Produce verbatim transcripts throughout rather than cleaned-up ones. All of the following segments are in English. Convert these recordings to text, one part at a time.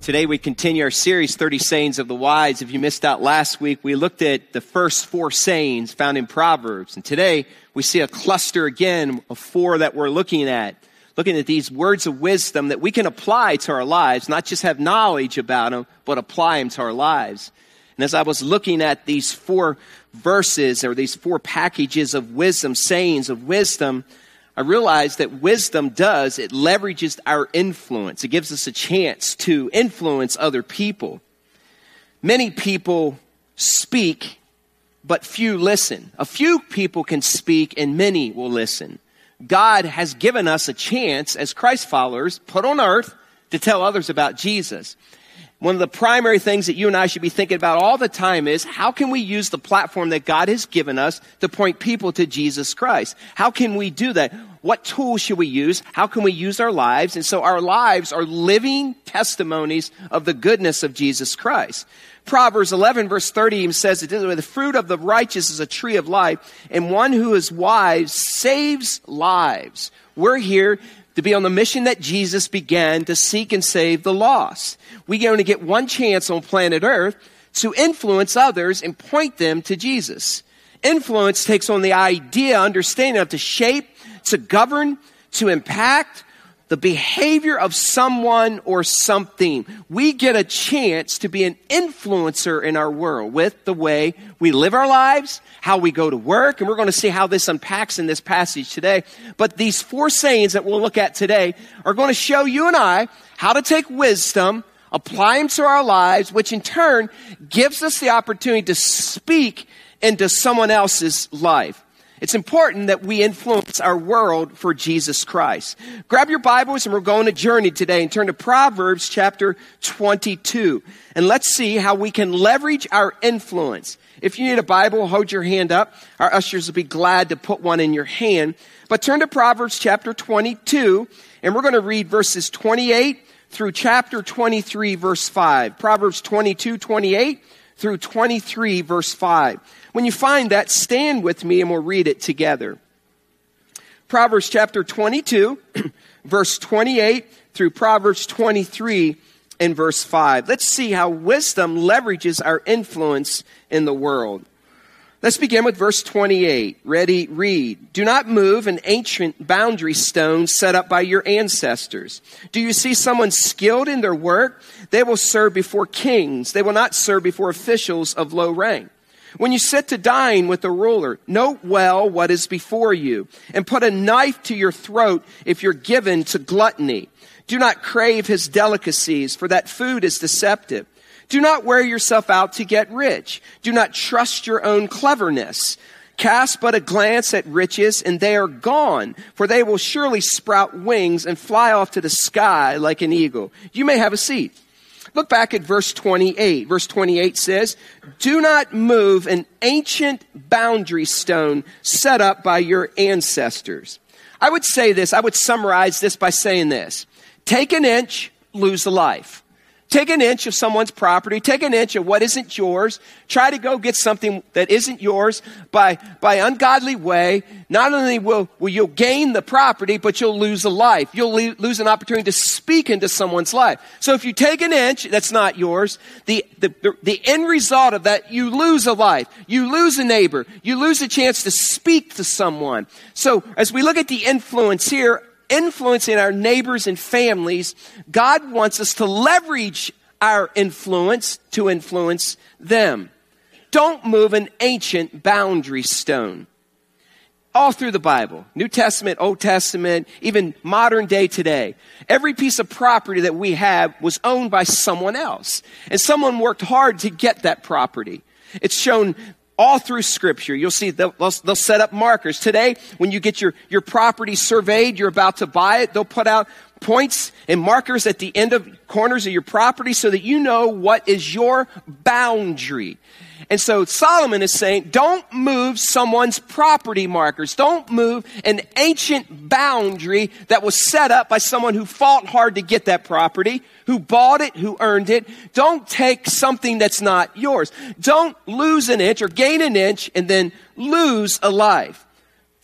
Today we continue our series, thirty Sayings of the Wise. If you missed out last week, we looked at the first four sayings found in Proverbs. And today we see a cluster again of four that we're looking at, looking at these words of wisdom that we can apply to our lives, not just have knowledge about them, but apply them to our lives. And as I was looking at these four verses or these four packages of wisdom, sayings of wisdom, I realized that wisdom does, it leverages our influence. It gives us a chance to influence other people. Many people speak, but few listen. A few people can speak and many will listen. God has given us a chance as Christ followers put on earth to tell others about Jesus. One of the primary things that you and I should be thinking about all the time is, how can we use the platform that God has given us to point people to Jesus Christ? How can we do that? What tools should we use? How can we use our lives? And so our lives are living testimonies of the goodness of Jesus Christ. Proverbs eleven verse thirty says, the fruit of the righteous is a tree of life, and one who is wise saves lives. We're here to be on the mission that Jesus began, to seek and save the lost. We only get one chance on planet Earth to influence others and point them to Jesus. Influence takes on the idea, understanding of to shape, to govern, to impact the behavior of someone or something. We get a chance to be an influencer in our world with the way we live our lives, how we go to work, and we're going to see how this unpacks in this passage today. But these four sayings that we'll look at today are going to show you and I how to take wisdom, apply them to our lives, which in turn gives us the opportunity to speak into someone else's life. It's important that we influence our world for Jesus Christ. Grab your Bibles and we're going on a journey today and turn to Proverbs chapter twenty-two. And let's see how we can leverage our influence. If you need a Bible, hold your hand up. Our ushers will be glad to put one in your hand. But turn to Proverbs chapter twenty-two and we're going to read verses twenty-eight through chapter twenty-three verse five. Proverbs twenty-two, twenty-eight through twenty-three verse five. When you find that, stand with me and we'll read it together. Proverbs chapter twenty-two, verse twenty-eight through Proverbs twenty-three and verse five. Let's see how wisdom leverages our influence in the world. Let's begin with verse twenty-eight. Ready, read. Do not move an ancient boundary stone set up by your ancestors. Do you see someone skilled in their work? They will serve before kings. They will not serve before officials of low rank. When you sit to dine with a ruler, note well what is before you, and put a knife to your throat if you're given to gluttony. Do not crave his delicacies, for that food is deceptive. Do not wear yourself out to get rich. Do not trust your own cleverness. Cast but a glance at riches, and they are gone, for they will surely sprout wings and fly off to the sky like an eagle. You may have a seat. Look back at verse twenty-eight. Verse twenty-eight says, do not move an ancient boundary stone set up by your ancestors. I would say this, I would summarize this by saying this. Take an inch, lose a life. Take an inch of someone's property. Take an inch of what isn't yours. Try to go get something that isn't yours by, by ungodly way. Not only will, will you gain the property, but you'll lose a life. You'll le- lose an opportunity to speak into someone's life. So if you take an inch that's not yours, the, the, the, the end result of that, you lose a life. You lose a neighbor. You lose a chance to speak to someone. So as we look at the influence here, influencing our neighbors and families, God wants us to leverage our influence to influence them. Don't move an ancient boundary stone. All through the Bible, New Testament, Old Testament, even modern day today, every piece of property that we have was owned by someone else. And someone worked hard to get that property. It's shown all through Scripture. You'll see they'll, they'll set up markers. Today, when you get your, your property surveyed, you're about to buy it, they'll put out points and markers at the end of corners of your property so that you know what is your boundary. And so Solomon is saying, don't move someone's property markers. Don't move an ancient boundary that was set up by someone who fought hard to get that property, who bought it, who earned it. Don't take something that's not yours. Don't lose an inch or gain an inch and then lose a life.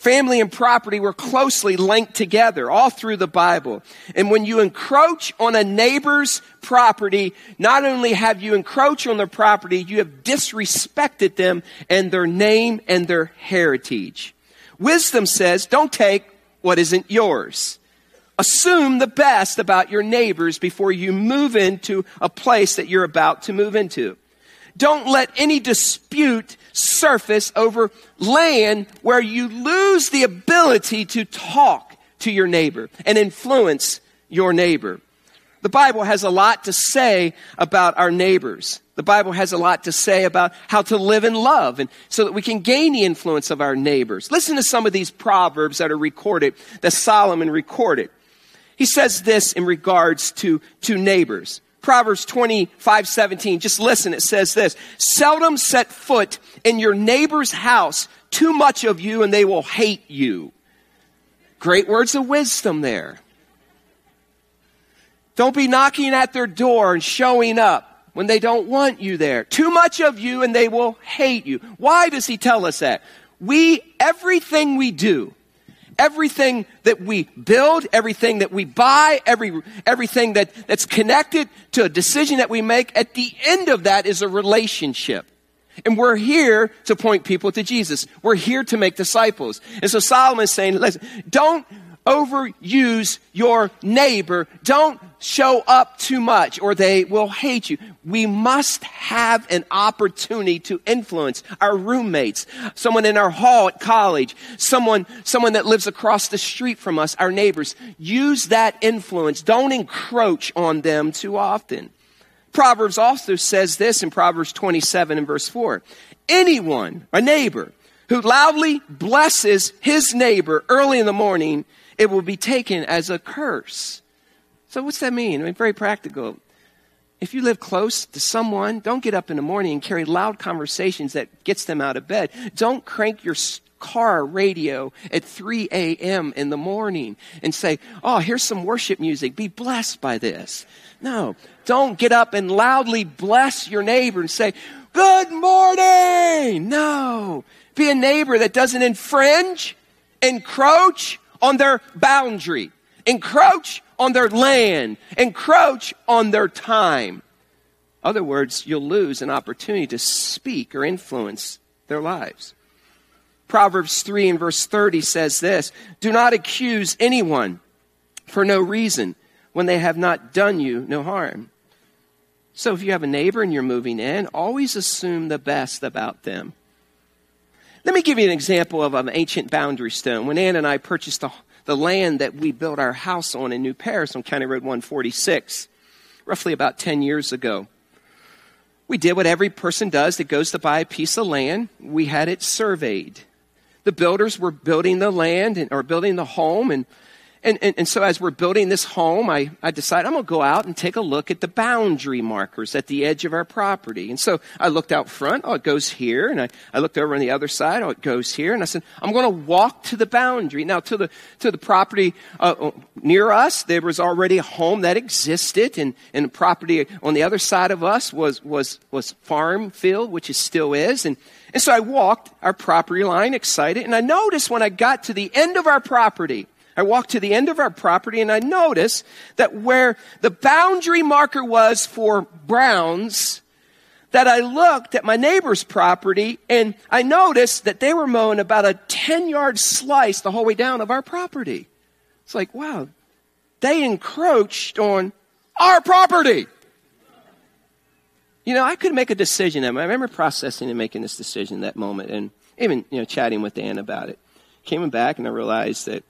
Family and property were closely linked together all through the Bible. And when you encroach on a neighbor's property, not only have you encroached on their property, you have disrespected them and their name and their heritage. Wisdom says, don't take what isn't yours. Assume the best about your neighbors before you move into a place that you're about to move into. Don't let any dispute surface over land where you lose the ability to talk to your neighbor and influence your neighbor. The Bible has a lot to say about our neighbors. The Bible has a lot to say about how to live in love and so that we can gain the influence of our neighbors. Listen to some of these proverbs that are recorded, that Solomon recorded. He says this in regards to, to neighbors. Proverbs twenty-five seventeen, just listen, it says this, seldom set foot in your neighbor's house, too much of you and they will hate you. Great words of wisdom there. Don't be knocking at their door and showing up when they don't want you there. Too much of you and they will hate you. Why does he tell us that? We, everything we do, everything that we build, everything that we buy, every everything that, that's connected to a decision that we make, at the end of that is a relationship. And we're here to point people to Jesus. We're here to make disciples. And so Solomon is saying, listen, don't overuse your neighbor. Don't show up too much or they will hate you. We must have an opportunity to influence our roommates, someone in our hall at college, someone, someone that lives across the street from us, our neighbors. Use that influence. Don't encroach on them too often. Proverbs also says this in Proverbs twenty-seven and verse four. Anyone, a neighbor, who loudly blesses his neighbor early in the morning, it will be taken as a curse. So what's that mean? I mean, very practical. If you live close to someone, don't get up in the morning and carry loud conversations that gets them out of bed. Don't crank your car radio at three a.m. in the morning and say, oh, here's some worship music. Be blessed by this. No, don't get up and loudly bless your neighbor and say, good morning. No, be a neighbor that doesn't infringe, encroach on their boundary, encroach on their land, encroach on their time. Other words, you'll lose an opportunity to speak or influence their lives. Proverbs three and verse thirty says this, do not accuse anyone for no reason when they have not done you no harm. So if you have a neighbor and you're moving in, always assume the best about them. Let me give you an example of an ancient boundary stone. When Ann and I purchased the, the land that we built our house on in New Paris on County Road one forty-six, roughly about ten years ago, we did what every person does that goes to buy a piece of land. We had it surveyed. The builders were building the land and, or building the home. And, and, and, and so as we're building this home, I, I decided I'm going to go out and take a look at the boundary markers at the edge of our property. And so I looked out front. Oh, it goes here. And I, I looked over on the other side. Oh, it goes here. And I said, I'm going to walk to the boundary. Now, to the to the property uh, near us, there was already a home that existed. And, and the property on the other side of us was was was farm field, which it still is. And, and so I walked our property line excited. And I noticed when I got to the end of our property, I walked to the end of our property and I noticed that where the boundary marker was for Browns, that I looked at my neighbor's property and I noticed that they were mowing about a ten-yard slice the whole way down of our property. It's like, wow, they encroached on our property. You know, I could make a decision. I remember processing and making this decision that moment and even, you know, chatting with Dan about it. Came back and I realized that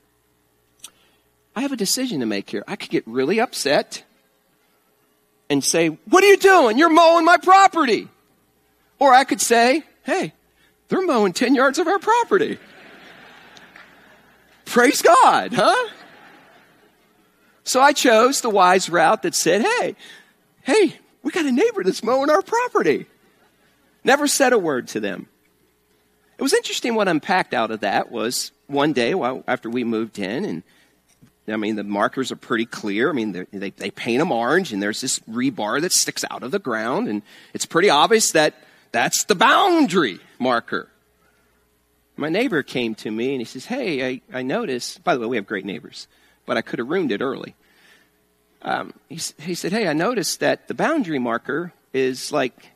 I have a decision to make here. I could get really upset and say, what are you doing? You're mowing my property. Or I could say, hey, they're mowing ten yards of our property. Praise God, huh? So I chose the wise route that said, hey, hey, we got a neighbor that's mowing our property. Never said a word to them. It was interesting what unpacked out of that was one day while, after we moved in and I mean, the markers are pretty clear. I mean, they, they paint them orange, and there's this rebar that sticks out of the ground, and it's pretty obvious that that's the boundary marker. my neighbor came to me and he says, hey, I, I noticed, by the way, we have great neighbors, but I could have ruined it early. Um, he, he said, hey, I noticed that the boundary marker is like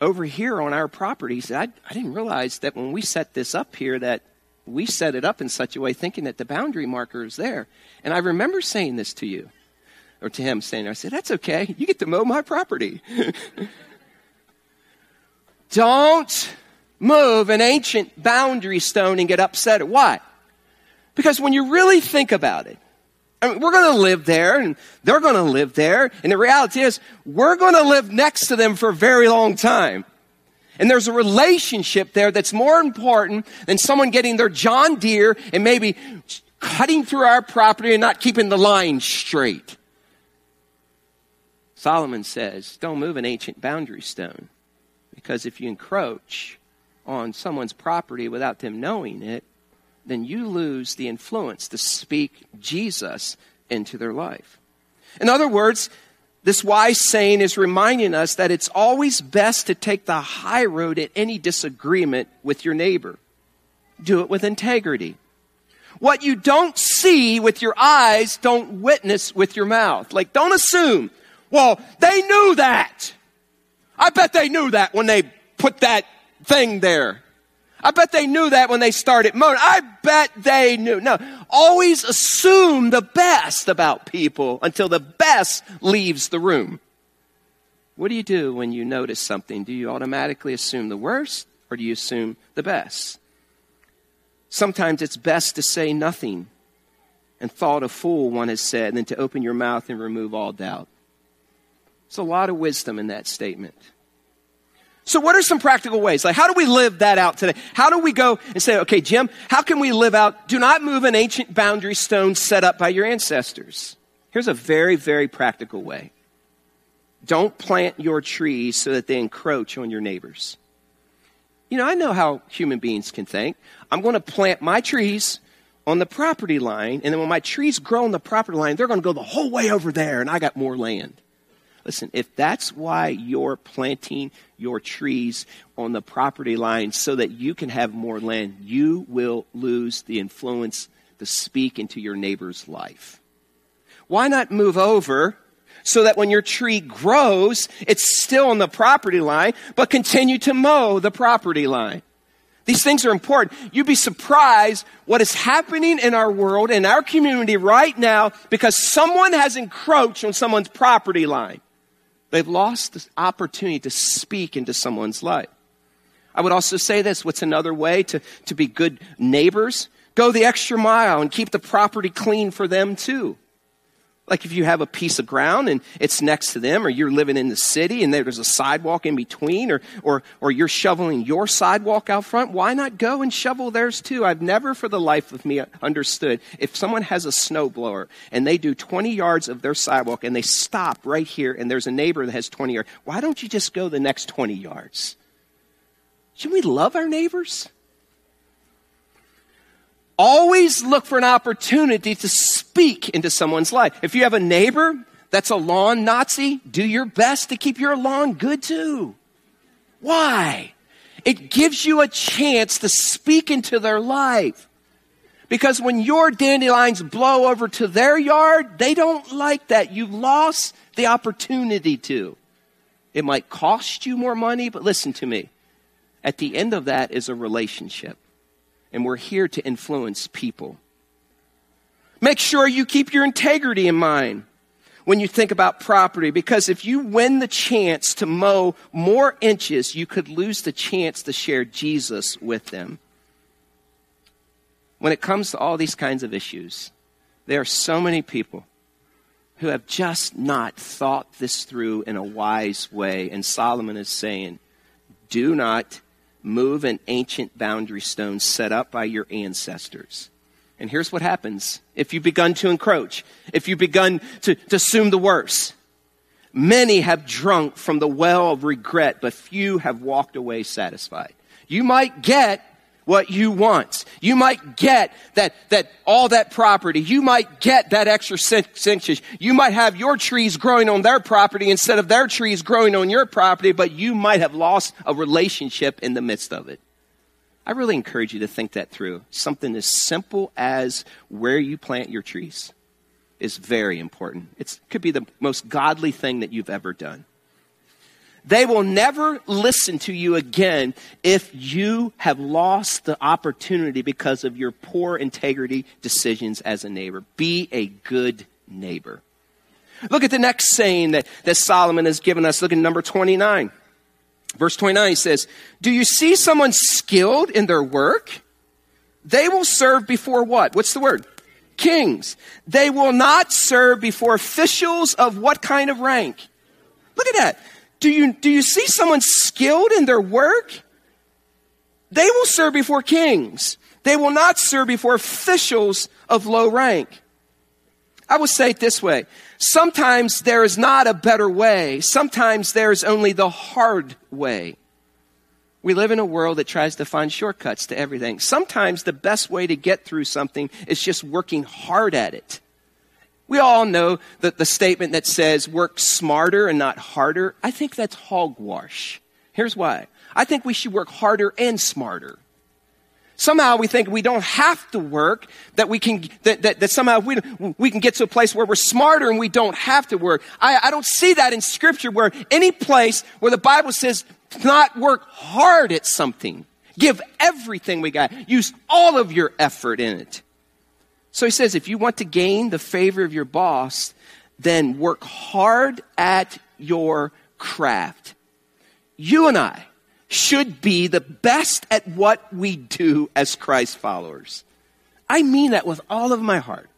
over here on our property. He said, I, I didn't realize that when we set this up here that we set it up in such a way thinking that the boundary marker is there. And I remember saying this to you, or to him saying, I said, that's okay. You get to mow my property. Don't move an ancient boundary stone and get upset at why? Because when you really think about it, I mean, we're going to live there and they're going to live there. And the reality is we're going to live next to them for a very long time. And there's a relationship there that's more important than someone getting their John Deere and maybe cutting through our property and not keeping the line straight. Solomon says, don't move an ancient boundary stone, because if you encroach on someone's property without them knowing it, then you lose the influence to speak Jesus into their life. In other words, this wise saying is reminding us that it's always best to take the high road at any disagreement with your neighbor. Do it with integrity. What you don't see with your eyes, don't witness with your mouth. Like, don't assume, well, they knew that. I bet they knew that when they put that thing there. I bet they knew that when they started mowing. I bet they knew. No, always assume the best about people until the best leaves the room. What do you do when you notice something? Do you automatically assume the worst, or do you assume the best? Sometimes it's best to say nothing and thought a fool, one has said, than to open your mouth and remove all doubt. There's a lot of wisdom in that statement. So what are some practical ways? Like, how do we live that out today? How do we go and say, okay, Jim, how can we live out, do not move an ancient boundary stone set up by your ancestors? Here's a very, very practical way. Don't plant your trees so that they encroach on your neighbors. You know, I know how human beings can think. I'm going to plant my trees on the property line, and then when my trees grow on the property line, they're going to go the whole way over there, and I got more land. Listen, if that's why you're planting your trees on the property line so that you can have more land, you will lose the influence to speak into your neighbor's life. Why not move over so that when your tree grows, it's still on the property line, but continue to mow the property line? These things are important. You'd be surprised what is happening in our world, in our community right now, because someone has encroached on someone's property line. They've lost the opportunity to speak into someone's life. I would also say this, what's another way to, to be good neighbors? Go the extra mile and keep the property clean for them too. Like if you have a piece of ground and it's next to them, or you're living in the city and there's a sidewalk in between, or, or, or you're shoveling your sidewalk out front, why not go and shovel theirs too? I've never for the life of me understood, if someone has a snowblower and they do twenty yards of their sidewalk and they stop right here and there's a neighbor that has twenty yards, why don't you just go the next twenty yards? Shouldn't we love our neighbors? Always look for an opportunity to speak into someone's life. If you have a neighbor that's a lawn Nazi, do your best to keep your lawn good too. Why? It gives you a chance to speak into their life. Because when your dandelions blow over to their yard, they don't like that. You've lost the opportunity to. It might cost you more money, but listen to me. At the end of that is a relationship. And we're here to influence people. Make sure you keep your integrity in mind when you think about property, because if you win the chance to mow more inches, you could lose the chance to share Jesus with them. When it comes to all these kinds of issues, there are so many people who have just not thought this through in a wise way. And Solomon is saying, do not move an ancient boundary stone set up by your ancestors. And here's what happens if you've begun to encroach, if you've begun to, to assume the worst. Many have drunk from the well of regret, but few have walked away satisfied. You might get what you want. You might get that, that all that property. You might get that extra inches. You might have your trees growing on their property instead of their trees growing on your property, but you might have lost a relationship in the midst of it. I really encourage you to think that through. Something as simple as where you plant your trees is very important. It's, it could be the most godly thing that you've ever done. They will never listen to you again if you have lost the opportunity because of your poor integrity decisions as a neighbor. Be a good neighbor. Look at the next saying that, that Solomon has given us. Look at number twenty-nine. Verse twenty-nine, he says, do you see someone skilled in their work? They will serve before what? What's the word? Kings. They will not serve before officials of what kind of rank? Look at that. Do you, do you see someone skilled in their work? They will serve before kings. They will not serve before officials of low rank. I would say it this way. Sometimes there is not a better way. Sometimes there is only the hard way. We live in a world that tries to find shortcuts to everything. Sometimes the best way to get through something is just working hard at it. We all know that the statement that says work smarter and not harder. I think that's hogwash. Here's why. I think we should work harder and smarter. Somehow we think we don't have to work, that we can, that, that, that somehow we, we can get to a place where we're smarter and we don't have to work. I, I don't see that in scripture, where any place where the Bible says not work hard at something. Give everything we got. Use all of your effort in it. So he says, if you want to gain the favor of your boss, then work hard at your craft. You and I should be the best at what we do as Christ followers. I mean that with all of my heart.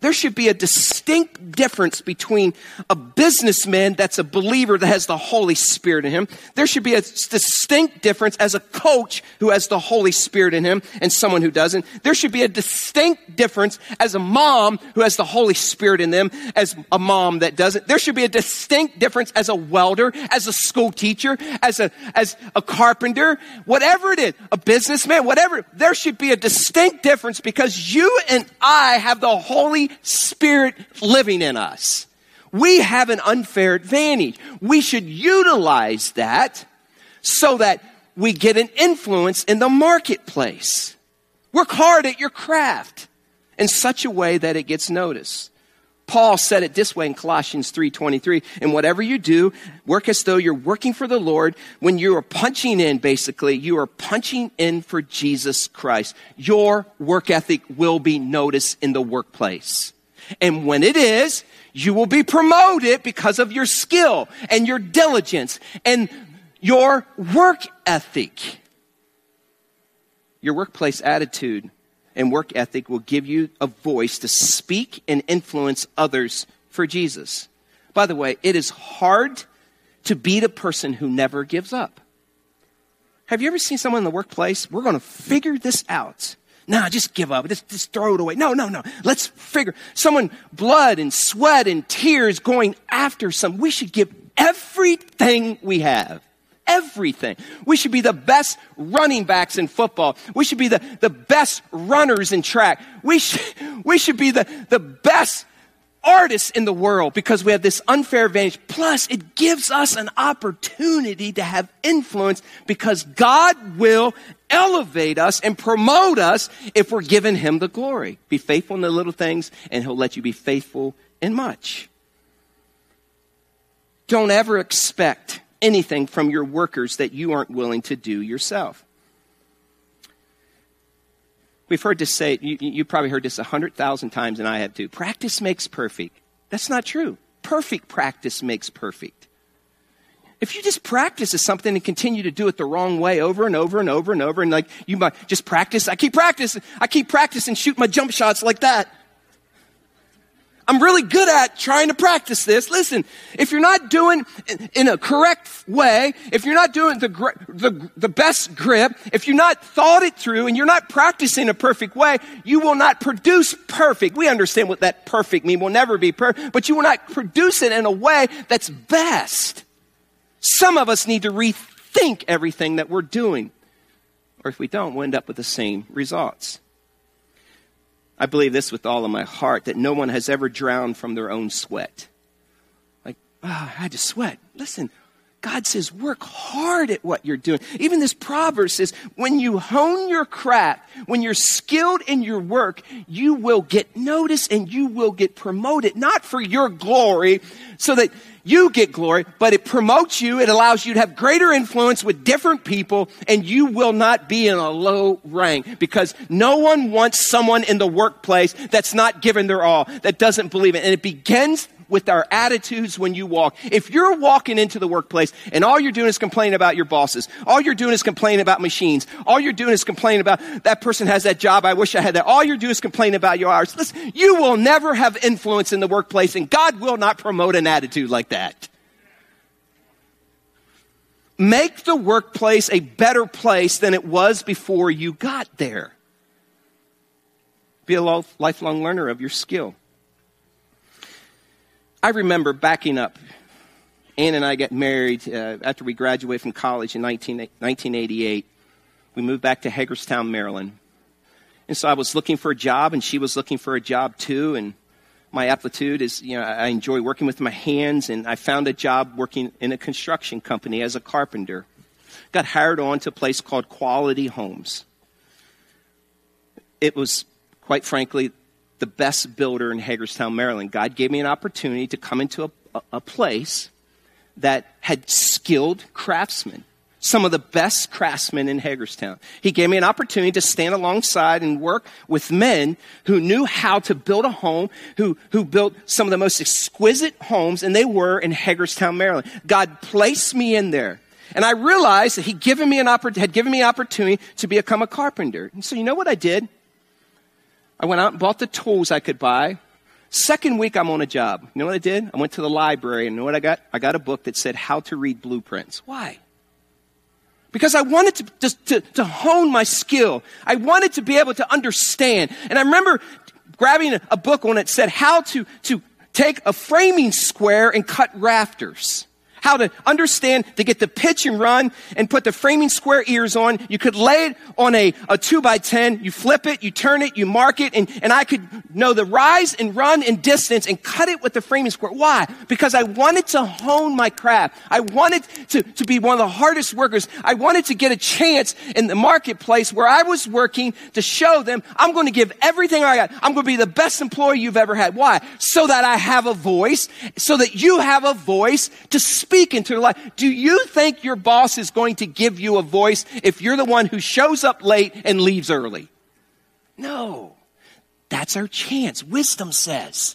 There should be a distinct difference between a businessman that's a believer that has the Holy Spirit in him. There should be a distinct difference as a coach who has the Holy Spirit in him and someone who doesn't. There should be a distinct difference as a mom who has the Holy Spirit in them as a mom that doesn't. There should be a distinct difference as a welder, as a school teacher, as a, as a carpenter, whatever it is, a businessman, whatever. There should be a distinct difference because you and I have the Holy Spirit living in us. We have an unfair advantage. We should utilize that so that we get an influence in the marketplace. Work hard at your craft in such a way that it gets noticed. Paul said it this way in Colossians three twenty-three, and whatever you do, work as though you're working for the Lord. When you are punching in, basically, you are punching in for Jesus Christ. Your work ethic will be noticed in the workplace. And when it is, you will be promoted because of your skill and your diligence and your work ethic. Your workplace attitude and work ethic will give you a voice to speak and influence others for Jesus. By the way, it is hard to be the person who never gives up. Have you ever seen someone in the workplace? We're going to figure this out. No, just give up. Just, just throw it away. No, no, no. Let's figure. Someone, blood and sweat and tears going after some. We should give everything we have. Everything. We should be the best running backs in football. We should be the, the best runners in track. We should, we should be the, the best artists in the world because we have this unfair advantage. Plus, it gives us an opportunity to have influence because God will elevate us and promote us if we're giving him the glory. Be faithful in the little things and he'll let you be faithful in much. Don't ever expect anything from your workers that you aren't willing to do yourself. We've heard this say, you, you probably heard this a hundred thousand times, and I have too. Practice makes perfect. That's not true. Perfect practice makes perfect. If you just practice at something and continue to do it the wrong way over and over and over and over, and like you might just practice, I keep practicing, I keep practicing, shoot my jump shots like that. I'm really good at trying to practice this. Listen, if you're not doing in a correct way, if you're not doing the, the the best grip, if you're not thought it through and you're not practicing a perfect way, you will not produce perfect. We understand what that perfect means. We'll never be perfect, but you will not produce it in a way that's best. Some of us need to rethink everything that we're doing, or if we don't, we'll end up with the same results. I believe this with all of my heart, that no one has ever drowned from their own sweat. Like, ah, oh, I had to sweat. Listen, God says, work hard at what you're doing. Even this proverb says, when you hone your craft, when you're skilled in your work, you will get noticed and you will get promoted, not for your glory so that you get glory, but it promotes you. It allows you to have greater influence with different people, and you will not be in a low rank, because no one wants someone in the workplace that's not given their all, that doesn't believe it. And it begins with our attitudes when you walk. If you're walking into the workplace and all you're doing is complaining about your bosses, all you're doing is complaining about machines, all you're doing is complaining about that person has that job, I wish I had that, all you're doing is complaining about your hours, listen, you will never have influence in the workplace, and God will not promote an attitude like that. Make the workplace a better place than it was before you got there. Be a lifelong learner of your skill. I remember backing up. Ann and I got married uh, after we graduated from college in nineteen eighty-eight. We moved back to Hagerstown, Maryland. And so I was looking for a job, and she was looking for a job too. And my aptitude is, you know, I enjoy working with my hands, and I found a job working in a construction company as a carpenter. Got hired on to a place called Quality Homes. It was, quite frankly, the best builder in Hagerstown, Maryland. God gave me an opportunity to come into a, a place that had skilled craftsmen, some of the best craftsmen in Hagerstown. He gave me an opportunity to stand alongside and work with men who knew how to build a home, who, who built some of the most exquisite homes, and they were in Hagerstown, Maryland. God placed me in there. And I realized that he given me an oppor- had given me an opportunity to become a carpenter. And so you know what I did? I went out and bought the tools I could buy. Second week, I'm on a job. You know what I did? I went to the library, and you know what I got? I got a book that said How to Read Blueprints. Why? Because I wanted to, to, to hone my skill. I wanted to be able to understand. And I remember grabbing a book on it that said how to, to take a framing square and cut rafters. How to understand to get the pitch and run and put the framing square ears on. You could lay it on a, a two by ten. You flip it, you turn it, you mark it, and, and I could know the rise and run and distance and cut it with the framing square. Why? Because I wanted to hone my craft. I wanted to, to be one of the hardest workers. I wanted to get a chance in the marketplace where I was working to show them I'm going to give everything I got. I'm going to be the best employee you've ever had. Why? So that I have a voice, so that you have a voice to speak. Speak into their life. Do you think your boss is going to give you a voice if you're the one who shows up late and leaves early? No. That's our chance. Wisdom says,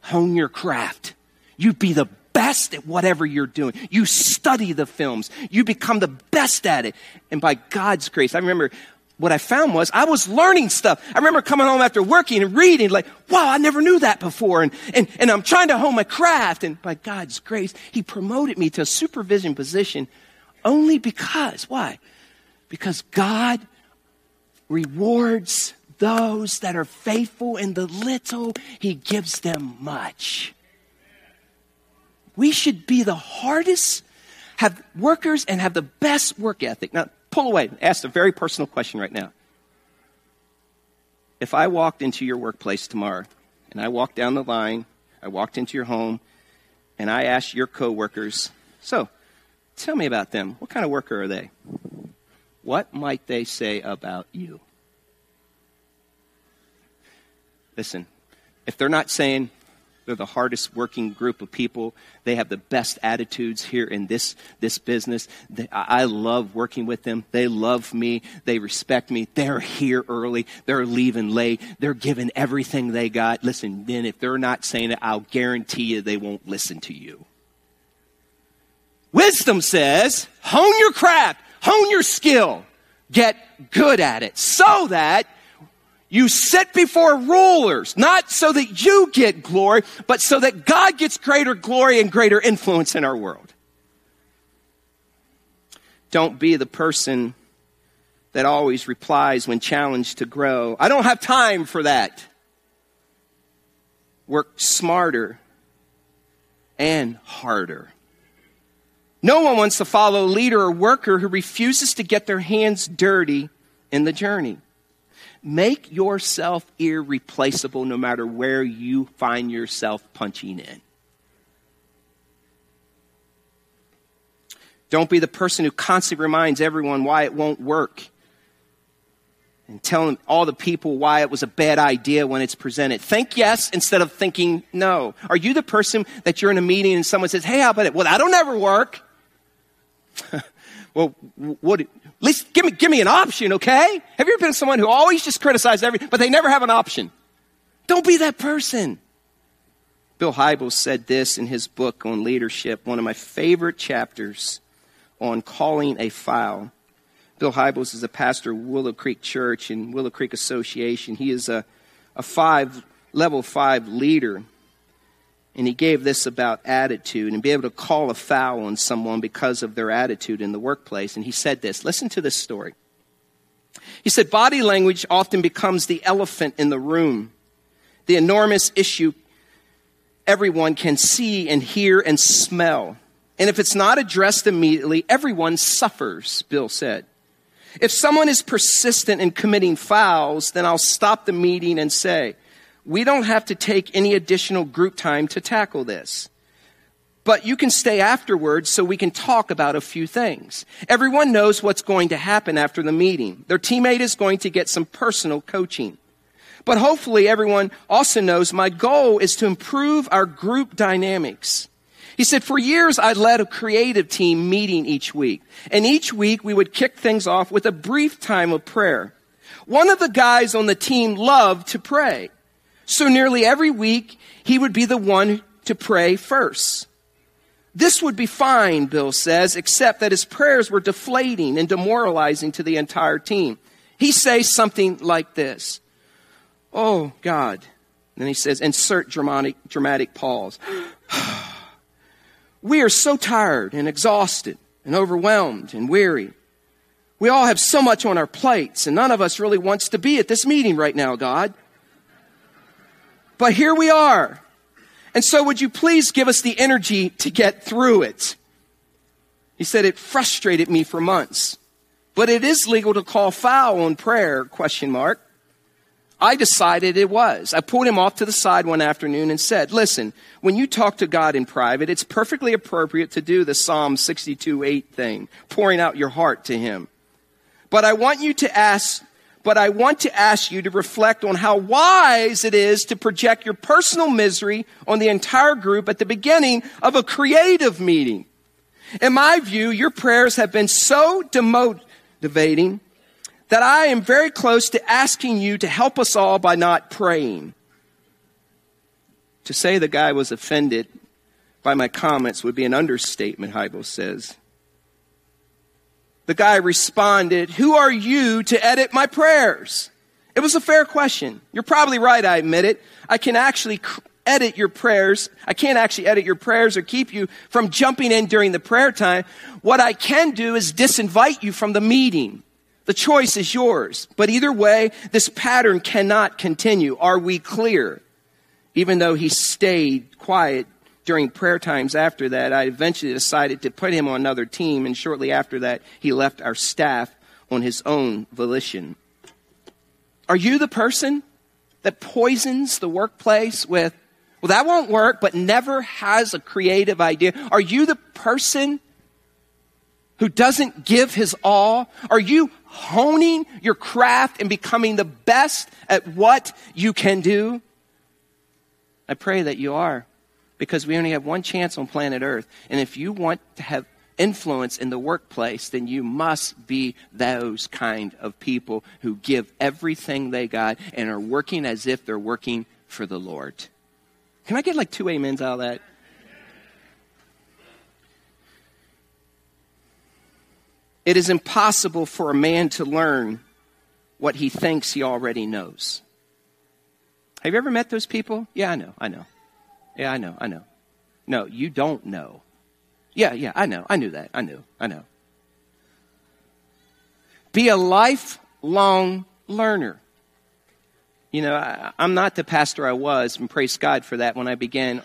hone your craft. You be the best at whatever you're doing. You study the films. You become the best at it. And by God's grace, I remember what I found was I was learning stuff. I remember coming home after working and reading like, wow, I never knew that before. And, and, and I'm trying to hone my craft. And by God's grace, he promoted me to a supervision position only because, why? Because God rewards those that are faithful in the little. He gives them much. We should be the hardest, have workers and have the best work ethic. Now, pull away and ask a very personal question right now. If I walked into your workplace tomorrow and I walked down the line, I walked into your home, and I asked your coworkers, so tell me about them. What kind of worker are they? What might they say about you? Listen, if they're not saying they're the hardest working group of people, they have the best attitudes here in this, this business, They, I love working with them. They love me. They respect me. They're here early. They're leaving late. They're giving everything they got. Listen, then if they're not saying it, I'll guarantee you they won't listen to you. Wisdom says, hone your craft, hone your skill, get good at it so that you sit before rulers, not so that you get glory, but so that God gets greater glory and greater influence in our world. Don't be the person that always replies when challenged to grow, I don't have time for that. Work smarter and harder. No one wants to follow a leader or worker who refuses to get their hands dirty in the journey. Make yourself irreplaceable no matter where you find yourself punching in. Don't be the person who constantly reminds everyone why it won't work and telling all the people why it was a bad idea when it's presented. Think yes instead of thinking no. Are you the person that you're in a meeting and someone says, hey, how about it? Well, that'll never work. Well, what? At least give me give me an option, okay? Have you ever been someone who always just criticizes everything, but they never have an option? Don't be that person. Bill Hybels said this in his book on leadership, one of my favorite chapters on calling a foul. Bill Hybels is a pastor of Willow Creek Church and Willow Creek Association. He is a, a five level five leader. And he gave this about attitude and be able to call a foul on someone because of their attitude in the workplace. And he said this. Listen to this story. He said, body language often becomes the elephant in the room, the enormous issue everyone can see and hear and smell. And if it's not addressed immediately, everyone suffers, Bill said. If someone is persistent in committing fouls, then I'll stop the meeting and say, we don't have to take any additional group time to tackle this. But you can stay afterwards so we can talk about a few things. Everyone knows what's going to happen after the meeting. Their teammate is going to get some personal coaching. But hopefully everyone also knows my goal is to improve our group dynamics. He said, for years I led a creative team meeting each week. And each week we would kick things off with a brief time of prayer. One of the guys on the team loved to pray. So nearly every week, he would be the one to pray first. This would be fine, Bill says, except that his prayers were deflating and demoralizing to the entire team. He says something like this. Oh, God. And then he says, insert dramatic, dramatic pause. We are so tired and exhausted and overwhelmed and weary. We all have so much on our plates, and none of us really wants to be at this meeting right now, God. But here we are. And so would you please give us the energy to get through it? He said it frustrated me for months. But it is legal to call foul on prayer, question mark. I decided it was. I pulled him off to the side one afternoon and said, listen, when you talk to God in private, it's perfectly appropriate to do the Psalm sixty-two eight thing, pouring out your heart to him. But I want you to ask But I want to ask you to reflect on how wise it is to project your personal misery on the entire group at the beginning of a creative meeting. In my view, your prayers have been so demotivating that I am very close to asking you to help us all by not praying. To say the guy was offended by my comments would be an understatement, Hybels says. The guy responded, who are you to edit my prayers? It was a fair question. You're probably right, I admit it. I can actually edit your prayers. I can't actually edit your prayers or keep you from jumping in during the prayer time. What I can do is disinvite you from the meeting. The choice is yours. But either way, this pattern cannot continue. Are we clear? Even though he stayed quiet during prayer times after that, I eventually decided to put him on another team, and shortly after that, he left our staff on his own volition. Are you the person that poisons the workplace with, well, that won't work, but never has a creative idea? Are you the person who doesn't give his all? Are you honing your craft and becoming the best at what you can do? I pray that you are. Because we only have one chance on planet Earth. And if you want to have influence in the workplace, then you must be those kind of people who give everything they got and are working as if they're working for the Lord. Can I get like two amens out of that? It is impossible for a man to learn what he thinks he already knows. Have you ever met those people? Yeah, I know, I know. Yeah, I know, I know. No, you don't know. Yeah, yeah, I know. I knew that. I knew, I know. Be a lifelong learner. You know, I, I'm not the pastor I was, and praise God for that, when I began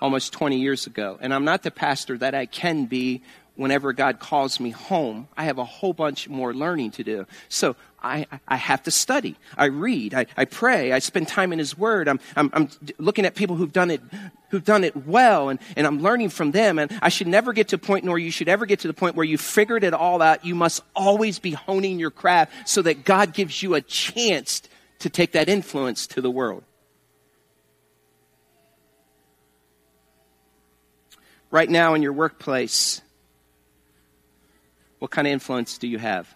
almost twenty years ago. And I'm not the pastor that I can be whenever God calls me home, I have a whole bunch more learning to do. So I, I have to study. I read. I, I pray. I spend time in His Word. I'm, I'm, I'm looking at people who've done it, who've done it well, and, and I'm learning from them. And I should never get to a point, nor you should ever get to the point where you figured it all out. You must always be honing your craft so that God gives you a chance to take that influence to the world. Right now in your workplace, what kind of influence do you have?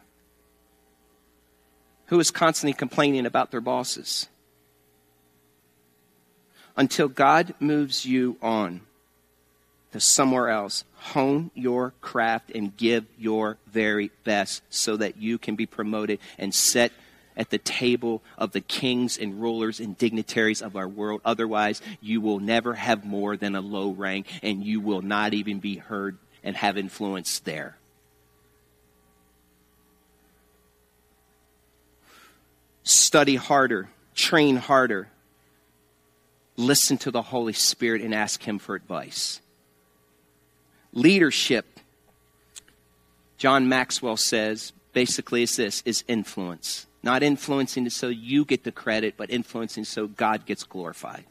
Who is constantly complaining about their bosses? Until God moves you on to somewhere else, hone your craft and give your very best so that you can be promoted and set at the table of the kings and rulers and dignitaries of our world. Otherwise, you will never have more than a low rank, and you will not even be heard and have influence there. Study harder, train harder, listen to the Holy Spirit and ask Him for advice. Leadership, John Maxwell says, basically is this, is influence. Not influencing so you get the credit, but influencing so God gets glorified.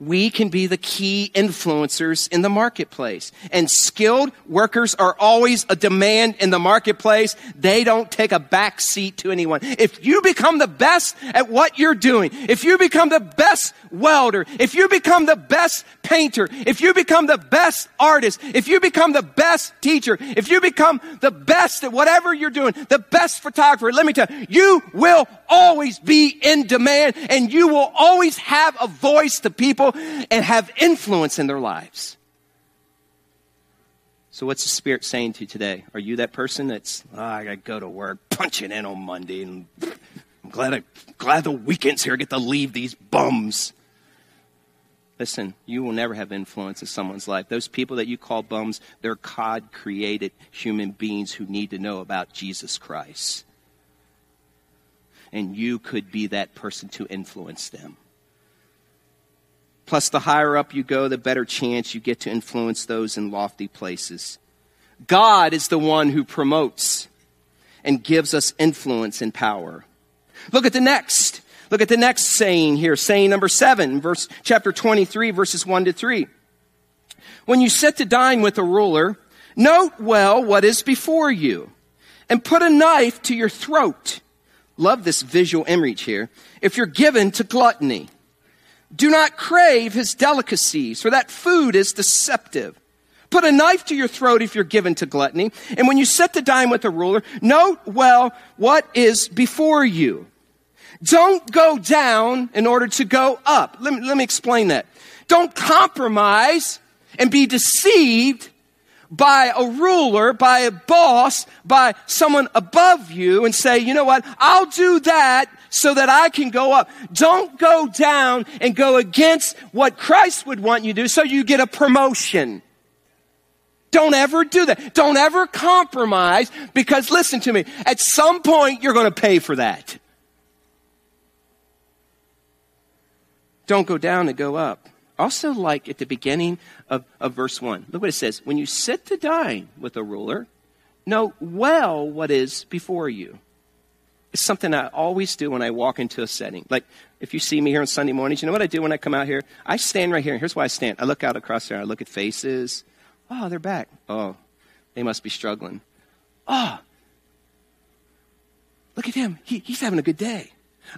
We can be the key influencers in the marketplace. And skilled workers are always a demand in the marketplace. They don't take a back seat to anyone. If you become the best at what you're doing, if you become the best welder, if you become the best painter, if you become the best artist, if you become the best teacher, if you become the best at whatever you're doing, the best photographer, let me tell you, you will always be in demand, and you will always have a voice to people and have influence in their lives. So what's the Spirit saying to you today? Are you that person that's, oh, I got to go to work, punching in on Monday, and I'm glad, I, glad the weekend's here, I get to leave these bums. Listen, you will never have influence in someone's life. Those people that you call bums, they're God-created human beings who need to know about Jesus Christ. And you could be that person to influence them. Plus, the higher up you go, the better chance you get to influence those in lofty places. God is the one who promotes and gives us influence and power. Look at the next. Look at the next saying here. Saying number seven, verse chapter twenty-three, verses one to three. When you sit to dine with a ruler, note well what is before you, and put a knife to your throat. Love this visual image here. If you're given to gluttony, do not crave his delicacies, for that food is deceptive. Put a knife to your throat if you're given to gluttony. And when you sit to dine with a ruler, note well what is before you. Don't go down in order to go up. Let me, let me explain that. Don't compromise and be deceived by a ruler, by a boss, by someone above you and say, you know what, I'll do that so that I can go up. Don't go down and go against what Christ would want you to do so you get a promotion. Don't ever do that. Don't ever compromise, because listen to me, at some point you're going to pay for that. Don't go down and go up. Also, like at the beginning of, of verse one, look what it says. When you sit to dine with a ruler, know well what is before you. It's something I always do when I walk into a setting. Like if you see me here on Sunday mornings, you know what I do when I come out here? I stand right here. Here's why I stand. I look out across there. I look at faces. Oh, they're back. Oh, they must be struggling. Oh, look at him. He, he's having a good day.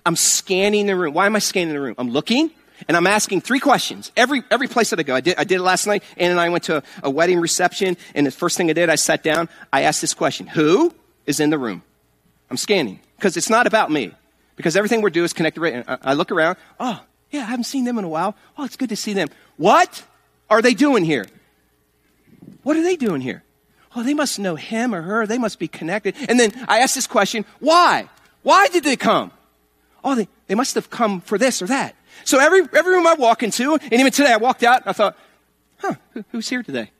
I'm scanning the room. Why am I scanning the room? I'm looking. And I'm asking three questions. Every every place that I go, I did I did it last night. Ann and I went to a, a wedding reception, and the first thing I did, I sat down. I asked this question: who is in the room? I'm scanning, because it's not about me. Because everything we're doing is connected. Right, I, I look around. Oh, yeah, I haven't seen them in a while. Oh, it's good to see them. What are they doing here? What are they doing here? Oh, they must know him or her. They must be connected. And then I asked this question: why? Why did they come? Oh, they, they must have come for this or that. So every every room I walk into, and even today I walked out, and I thought, huh, who, who's here today?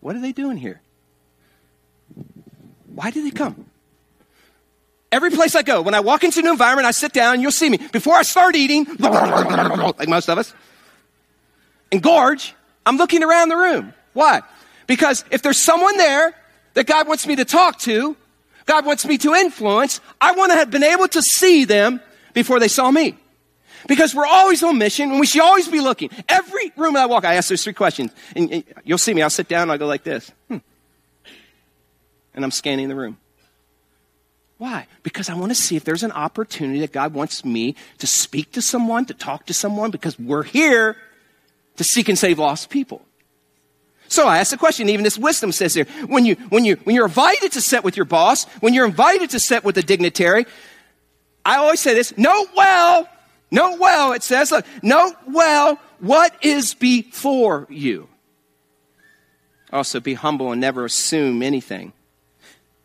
What are they doing here? Why did they come? Every place I go, when I walk into a new environment, I sit down, and you'll see me. Before I start eating, like most of us, and gorge, I'm looking around the room. Why? Because if there's someone there that God wants me to talk to, God wants me to influence, I want to have been able to see them before they saw me. Because we're always on mission and we should always be looking. Every room I walk, I ask those three questions. And, and you'll see me. I'll sit down and I'll go like this. Hmm. And I'm scanning the room. Why? Because I want to see if there's an opportunity that God wants me to speak to someone, to talk to someone, because we're here to seek and save lost people. So I ask the question, even this wisdom says here, when, you, when, you, when you're invited to sit with your boss, when you're invited to sit with a dignitary, I always say this, note well, note well, it says, look, note well what is before you. Also be humble and never assume anything.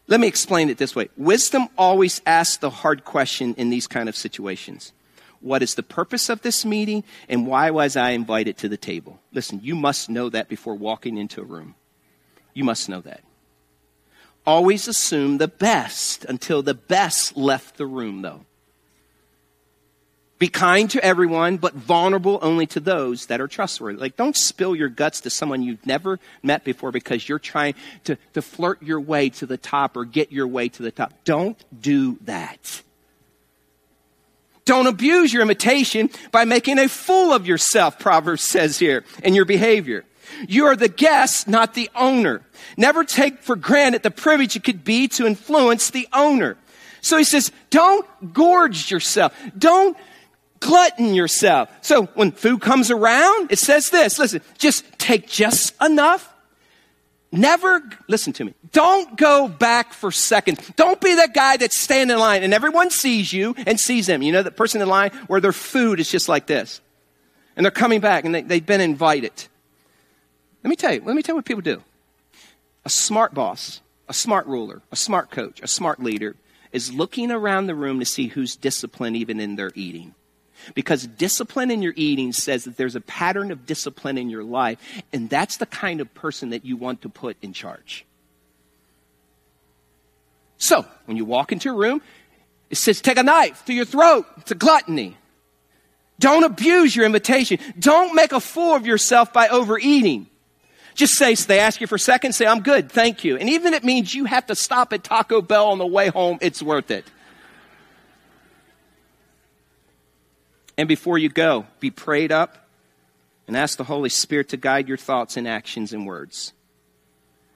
Let me explain it this way. Wisdom always asks the hard question in these kind of situations. What is the purpose of this meeting, and why was I invited to the table? Listen, you must know that before walking into a room. You must know that. Always assume the best until the best left the room, though. Be kind to everyone, but vulnerable only to those that are trustworthy. Like, don't spill your guts to someone you've never met before because you're trying to, to flirt your way to the top or get your way to the top. Don't do that. Don't abuse your imitation by making a fool of yourself, Proverbs says here, in your behavior. You are the guest, not the owner. Never take for granted the privilege it could be to influence the owner. So he says, don't gorge yourself. Don't glutton yourself. So when food comes around, it says this, listen, just take just enough. Never, listen to me, don't go back for seconds. Don't be that guy that's standing in line and everyone sees you and sees them. You know, the person in line where their food is just like this and they're coming back and they, they've been invited. Let me tell you, let me tell you what people do. A smart boss, a smart ruler, a smart coach, a smart leader is looking around the room to see who's disciplined even in their eating. Because discipline in your eating says that there's a pattern of discipline in your life, and that's the kind of person that you want to put in charge. So, when you walk into a room, it says, take a knife to your throat. It's a gluttony. Don't abuse your invitation. Don't make a fool of yourself by overeating. Just say, so they ask you for a second, say, I'm good, thank you. And even if it means you have to stop at Taco Bell on the way home, it's worth it. And before you go, be prayed up and ask the Holy Spirit to guide your thoughts and actions and words.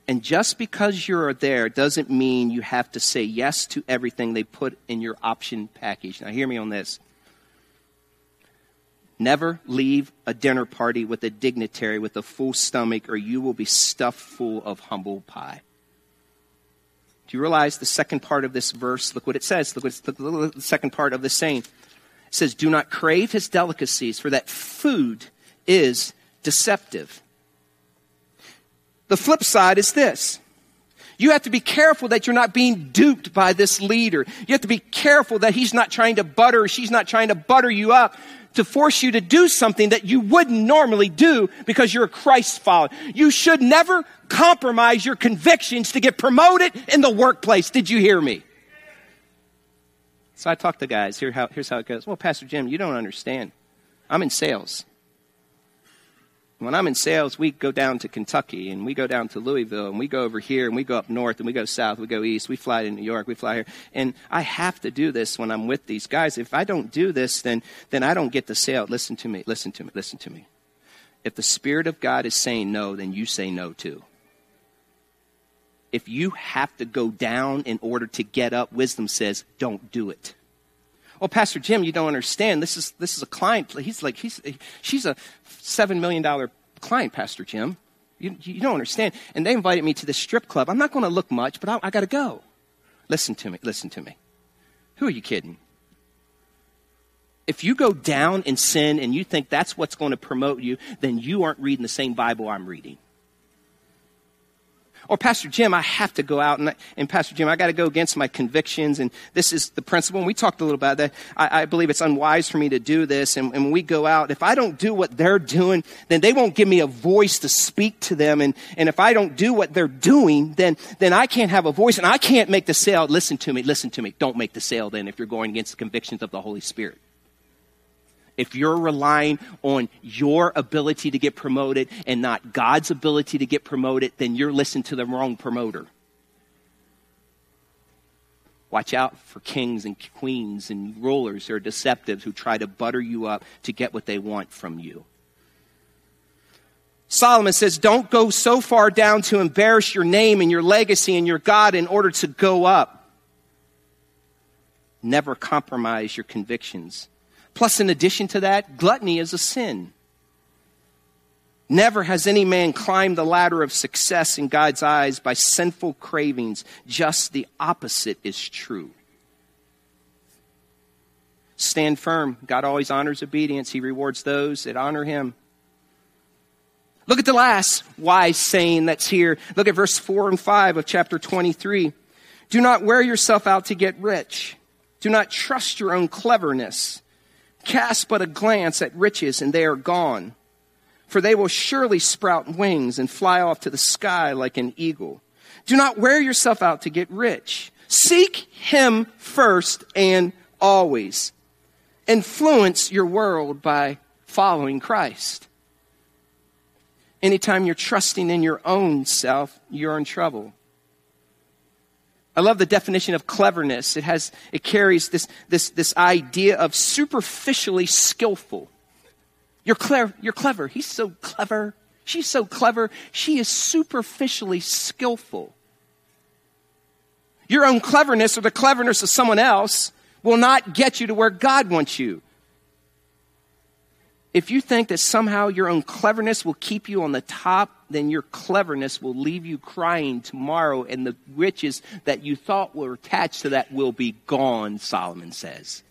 And just because you're there doesn't mean you have to say yes to everything they put in your option package. Now hear me on this. Never leave a dinner party with a dignitary with a full stomach, or you will be stuffed full of humble pie. Do you realize the second part of this verse? Look what it says. Look at the second part of the saying. It says, do not crave his delicacies, for that food is deceptive. The flip side is this. You have to be careful that you're not being duped by this leader. You have to be careful that he's not trying to butter, she's not trying to butter you up to force you to do something that you wouldn't normally do because you're a Christ follower. You should never compromise your convictions to get promoted in the workplace. Did you hear me? So I talk to guys, here how, here's how it goes. Well, Pastor Jim, you don't understand. I'm in sales. When I'm in sales, we go down to Kentucky, and we go down to Louisville, and we go over here, and we go up north, and we go south, we go east, we fly to New York, we fly here. And I have to do this when I'm with these guys. If I don't do this, then, then I don't get the sale. Listen to me, listen to me, listen to me. If the Spirit of God is saying no, then you say no too. If you have to go down in order to get up, wisdom says, don't do it. Oh, Pastor Jim, you don't understand. This is this is a client. He's like, he's she's a seven million dollars client, Pastor Jim. You, you don't understand. And they invited me to this strip club. I'm not going to look much, but I, I got to go. Listen to me. Listen to me. Who are you kidding? If you go down in sin and you think that's what's going to promote you, then you aren't reading the same Bible I'm reading. Or Pastor Jim, I have to go out, and, and Pastor Jim, I got to go against my convictions, and this is the principle. And we talked a little about that. I, I believe it's unwise for me to do this, and, and when we go out, if I don't do what they're doing, then they won't give me a voice to speak to them, and, and if I don't do what they're doing, then, then I can't have a voice, and I can't make the sale. Listen to me, listen to me. Don't make the sale then if you're going against the convictions of the Holy Spirit. if you're relying on your ability to get promoted and not God's ability to get promoted, then you're listening to the wrong promoter. Watch out for kings and queens and rulers who are deceptive, who try to butter you up to get what they want from you. Solomon says, don't go so far down to embarrass your name and your legacy and your God in order to go up. Never compromise your convictions. Plus, in addition to that, gluttony is a sin. Never has any man climbed the ladder of success in God's eyes by sinful cravings. Just the opposite is true. Stand firm. God always honors obedience. He rewards those that honor him. Look at the last wise saying that's here. Look at verse four and five of chapter twenty-three. Do not wear yourself out to get rich. Do not trust your own cleverness. Cast but a glance at riches, and they are gone. For they will surely sprout wings and fly off to the sky like an eagle. Do not wear yourself out to get rich. Seek him first and always. Influence your world by following Christ. Anytime you're trusting in your own self, you're in trouble. I love the definition of cleverness. It has, it carries this, this, this idea of superficially skillful. You're clever. You're clever. He's so clever. She's so clever. She is superficially skillful. Your own cleverness or the cleverness of someone else will not get you to where God wants you. If you think that somehow your own cleverness will keep you on the top, then your cleverness will leave you crying tomorrow, and the riches that you thought were attached to that will be gone, Solomon says.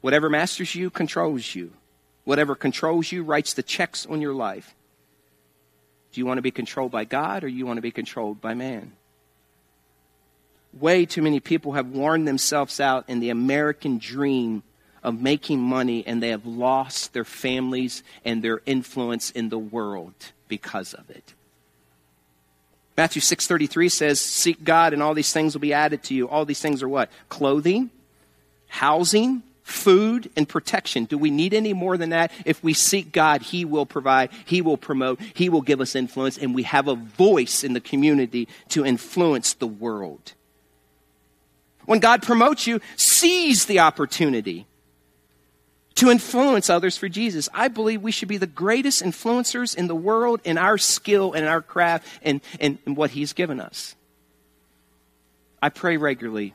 Whatever masters you controls you. Whatever controls you writes the checks on your life. Do you want to be controlled by God, or you want to be controlled by man? Way too many people have worn themselves out in the American dream of making money, and they have lost their families and their influence in the world because of it. Matthew six thirty-three says, seek God and all these things will be added to you. All these things are what? Clothing, housing, food, and protection. Do we need any more than that? If we seek God, he will provide, he will promote, he will give us influence, and we have a voice in the community to influence the world. When God promotes you, seize the opportunity to influence others for Jesus. I believe we should be the greatest influencers in the world in our skill and in our craft and, and, and what he's given us. I pray regularly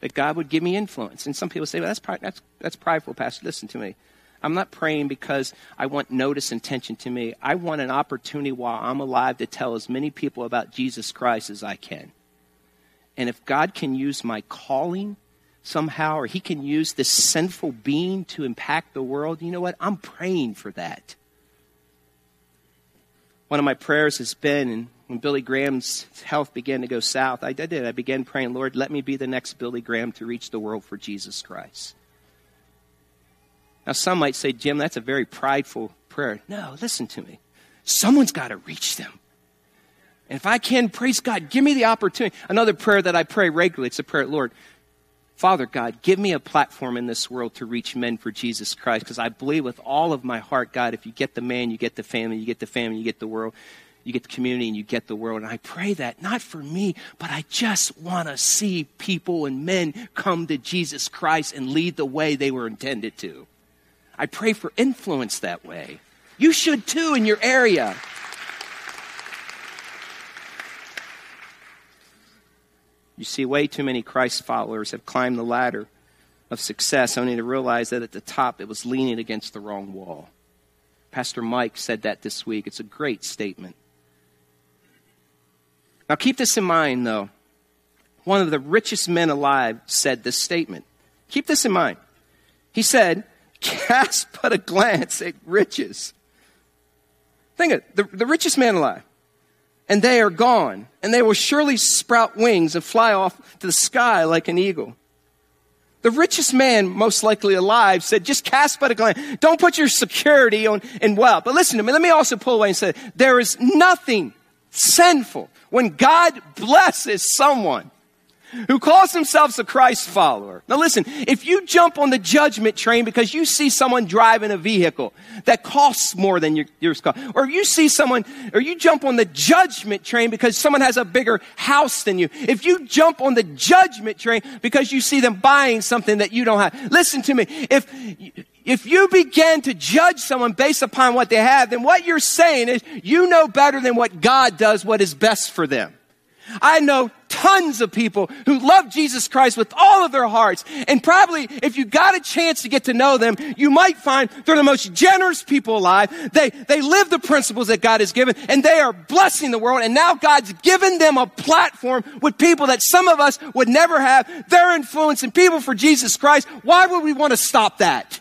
that God would give me influence. And some people say, well, that's, pri- that's, that's prideful, Pastor. Listen to me. I'm not praying because I want notice and attention to me. I want an opportunity while I'm alive to tell as many people about Jesus Christ as I can. And if God can use my calling somehow, or he can use this sinful being to impact the world, you know what? I'm praying for that. One of my prayers has been, and when Billy Graham's health began to go south, I did. I began praying, Lord, let me be the next Billy Graham to reach the world for Jesus Christ. Now, some might say, Jim, that's a very prideful prayer. No, listen to me. Someone's got to reach them. And if I can, praise God, give me the opportunity. Another prayer that I pray regularly, it's a prayer, Lord, Father God, give me a platform in this world to reach men for Jesus Christ, because I believe with all of my heart, God, if you get the man, you get the family, you get the family, you get the world. You get the community and you get the world. And I pray that, not for me, but I just want to see people and men come to Jesus Christ and lead the way they were intended to. I pray for influence that way. You should too in your area. You see, way too many Christ followers have climbed the ladder of success only to realize that at the top it was leaning against the wrong wall. Pastor Mike said that this week. It's a great statement. Now, keep this in mind, though. One of the richest men alive said this statement. Keep this in mind. He said, cast but a glance at riches. Think of it, the, the richest man alive. And they are gone. And they will surely sprout wings and fly off to the sky like an eagle. The richest man, most likely alive, said, just cast but a glance. Don't put your security on in wealth. But listen to me. Let me also pull away and say, there is nothing sinful when God blesses someone. who calls themselves a Christ follower. Now listen, if you jump on the judgment train because you see someone driving a vehicle that costs more than your, yours costs, or you see someone, or you jump on the judgment train because someone has a bigger house than you, if you jump on the judgment train because you see them buying something that you don't have, listen to me, if if you begin to judge someone based upon what they have, then what you're saying is you know better than what God does what is best for them. I know tons of people who love Jesus Christ with all of their hearts. And probably if you got a chance to get to know them, you might find they're the most generous people alive. They, they live the principles that God has given and they are blessing the world. And now God's given them a platform with people that some of us would never have. They're influencing people for Jesus Christ. Why would we want to stop that?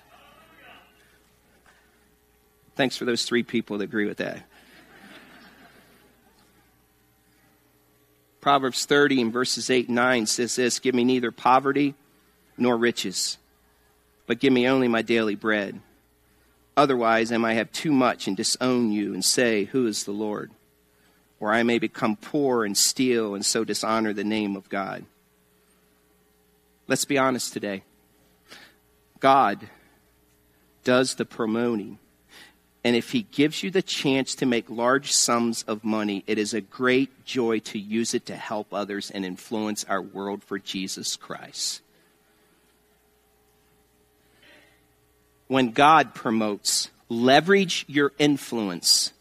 Thanks for those three people that agree with that. Proverbs thirty and verses eight and nine says this, give me neither poverty nor riches, but give me only my daily bread. Otherwise, I might have too much and disown you and say, who is the Lord? Or I may become poor and steal and so dishonor the name of God. Let's be honest today. God does the promoting. And if he gives you the chance to make large sums of money, it is a great joy to use it to help others and influence our world for Jesus Christ. When God promotes, leverage your influence,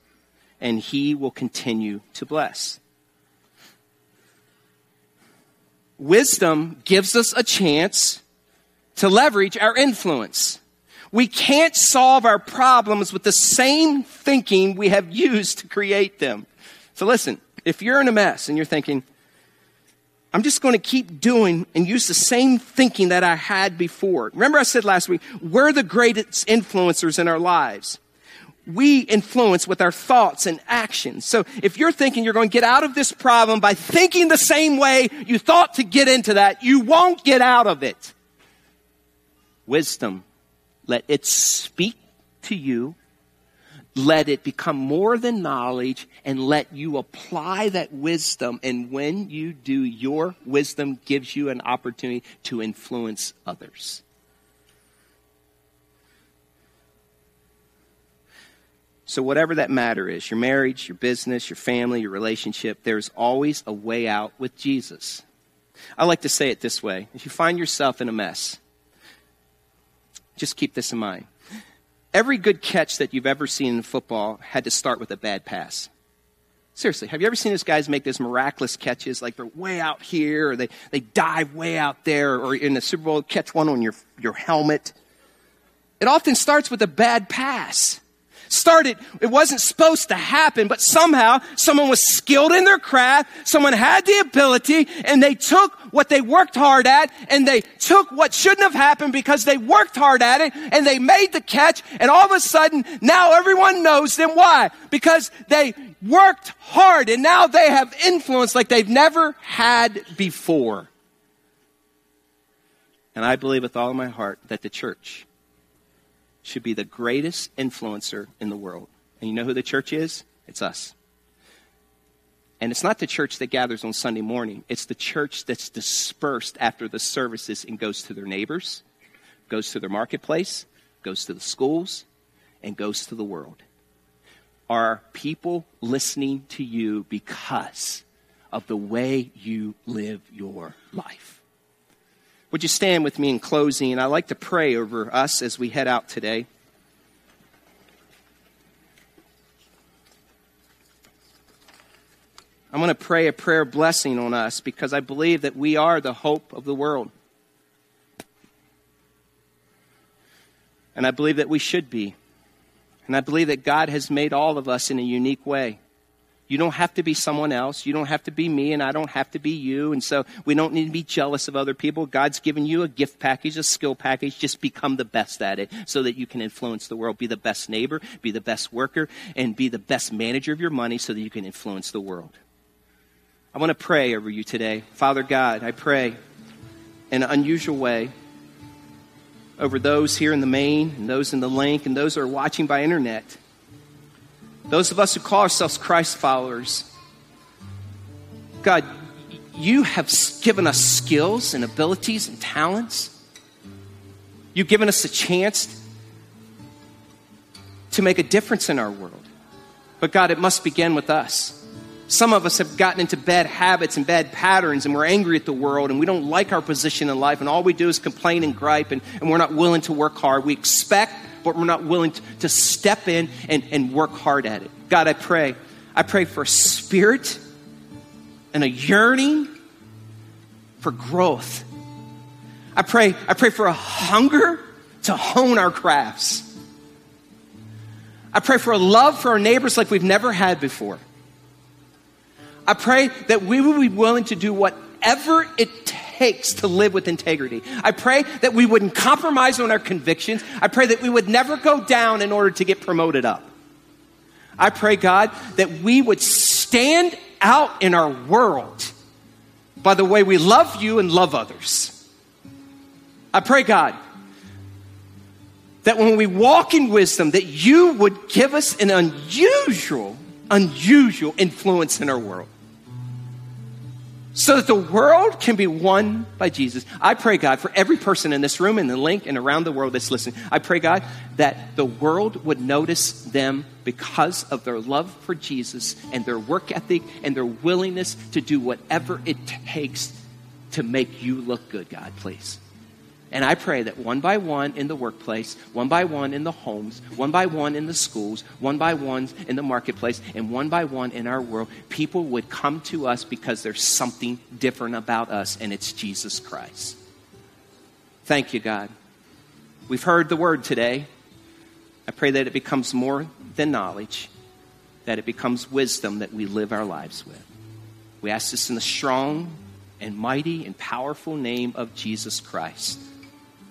and he will continue to bless. Wisdom gives us a chance to leverage our influence. We can't solve our problems with the same thinking we have used to create them. So listen, if you're in a mess and you're thinking, I'm just going to keep doing and use the same thinking that I had before. Remember I said last week, we're the greatest influencers in our lives. We influence with our thoughts and actions. So if you're thinking you're going to get out of this problem by thinking the same way you thought to get into that, you won't get out of it. Wisdom. Let it speak to you. Let it become more than knowledge, and let you apply that wisdom. And when you do, your wisdom gives you an opportunity to influence others. So whatever that matter is, your marriage, your business, your family, your relationship, there's always a way out with Jesus. I like to say it this way. If you find yourself in a mess, just keep this in mind. Every good catch that you've ever seen in football had to start with a bad pass. Seriously, have you ever seen those guys make those miraculous catches? Like they're way out here, or they, they dive way out there, or in the Super Bowl, catch one on your, your helmet. It often starts with a bad pass. Started, it wasn't supposed to happen, but somehow someone was skilled in their craft, someone had the ability, and they took what they worked hard at, and they took what shouldn't have happened because they worked hard at it, and they made the catch, and all of a sudden, now everyone knows them. Why? Because they worked hard, and now they have influence like they've never had before. And I believe with all my heart that the church should be the greatest influencer in the world. And you know who the church is? It's us. And it's not the church that gathers on Sunday morning. It's the church that's dispersed after the services and goes to their neighbors, goes to their marketplace, goes to the schools, and goes to the world. Are people listening to you because of the way you live your life? Would you stand with me in closing? And I'd like to pray over us as we head out today. I'm going to pray a prayer blessing on us because I believe that we are the hope of the world. And I believe that we should be. And I believe that God has made all of us in a unique way. You don't have to be someone else. You don't have to be me, and I don't have to be you. And so we don't need to be jealous of other people. God's given you a gift package, a skill package. Just become the best at it so that you can influence the world. Be the best neighbor, be the best worker, and be the best manager of your money so that you can influence the world. I want to pray over you today. Father God, I pray in an unusual way over those here in the main and those in the link and those who are watching by internet. Those of us who call ourselves Christ followers, God, you have given us skills and abilities and talents. You've given us a chance to make a difference in our world. But God, it must begin with us. Some of us have gotten into bad habits and bad patterns, and we're angry at the world, and we don't like our position in life, and all we do is complain and gripe, and, and we're not willing to work hard. We expect, but we're not willing to, to step in and, and work hard at it. God, I pray. I pray for a spirit and a yearning for growth. I pray, I pray for a hunger to hone our crafts. I pray for a love for our neighbors like we've never had before. I pray that we would be willing to do whatever it takes to live with integrity. I pray that we wouldn't compromise on our convictions. I pray that we would never go down in order to get promoted up. I pray, God, that we would stand out in our world by the way we love you and love others. I pray, God, that when we walk in wisdom, that you would give us an unusual unusual influence in our world so that the world can be won by Jesus. I pray, God, for every person in this room and the link and around the world that's listening. I pray, God, that the world would notice them because of their love for Jesus and their work ethic and their willingness to do whatever it takes to make you look good, God, please. And I pray that one by one in the workplace, one by one in the homes, one by one in the schools, one by one in the marketplace, and one by one in our world, people would come to us because there's something different about us, and it's Jesus Christ. Thank you, God. We've heard the word today. I pray that it becomes more than knowledge, that it becomes wisdom that we live our lives with. We ask this in the strong and mighty and powerful name of Jesus Christ.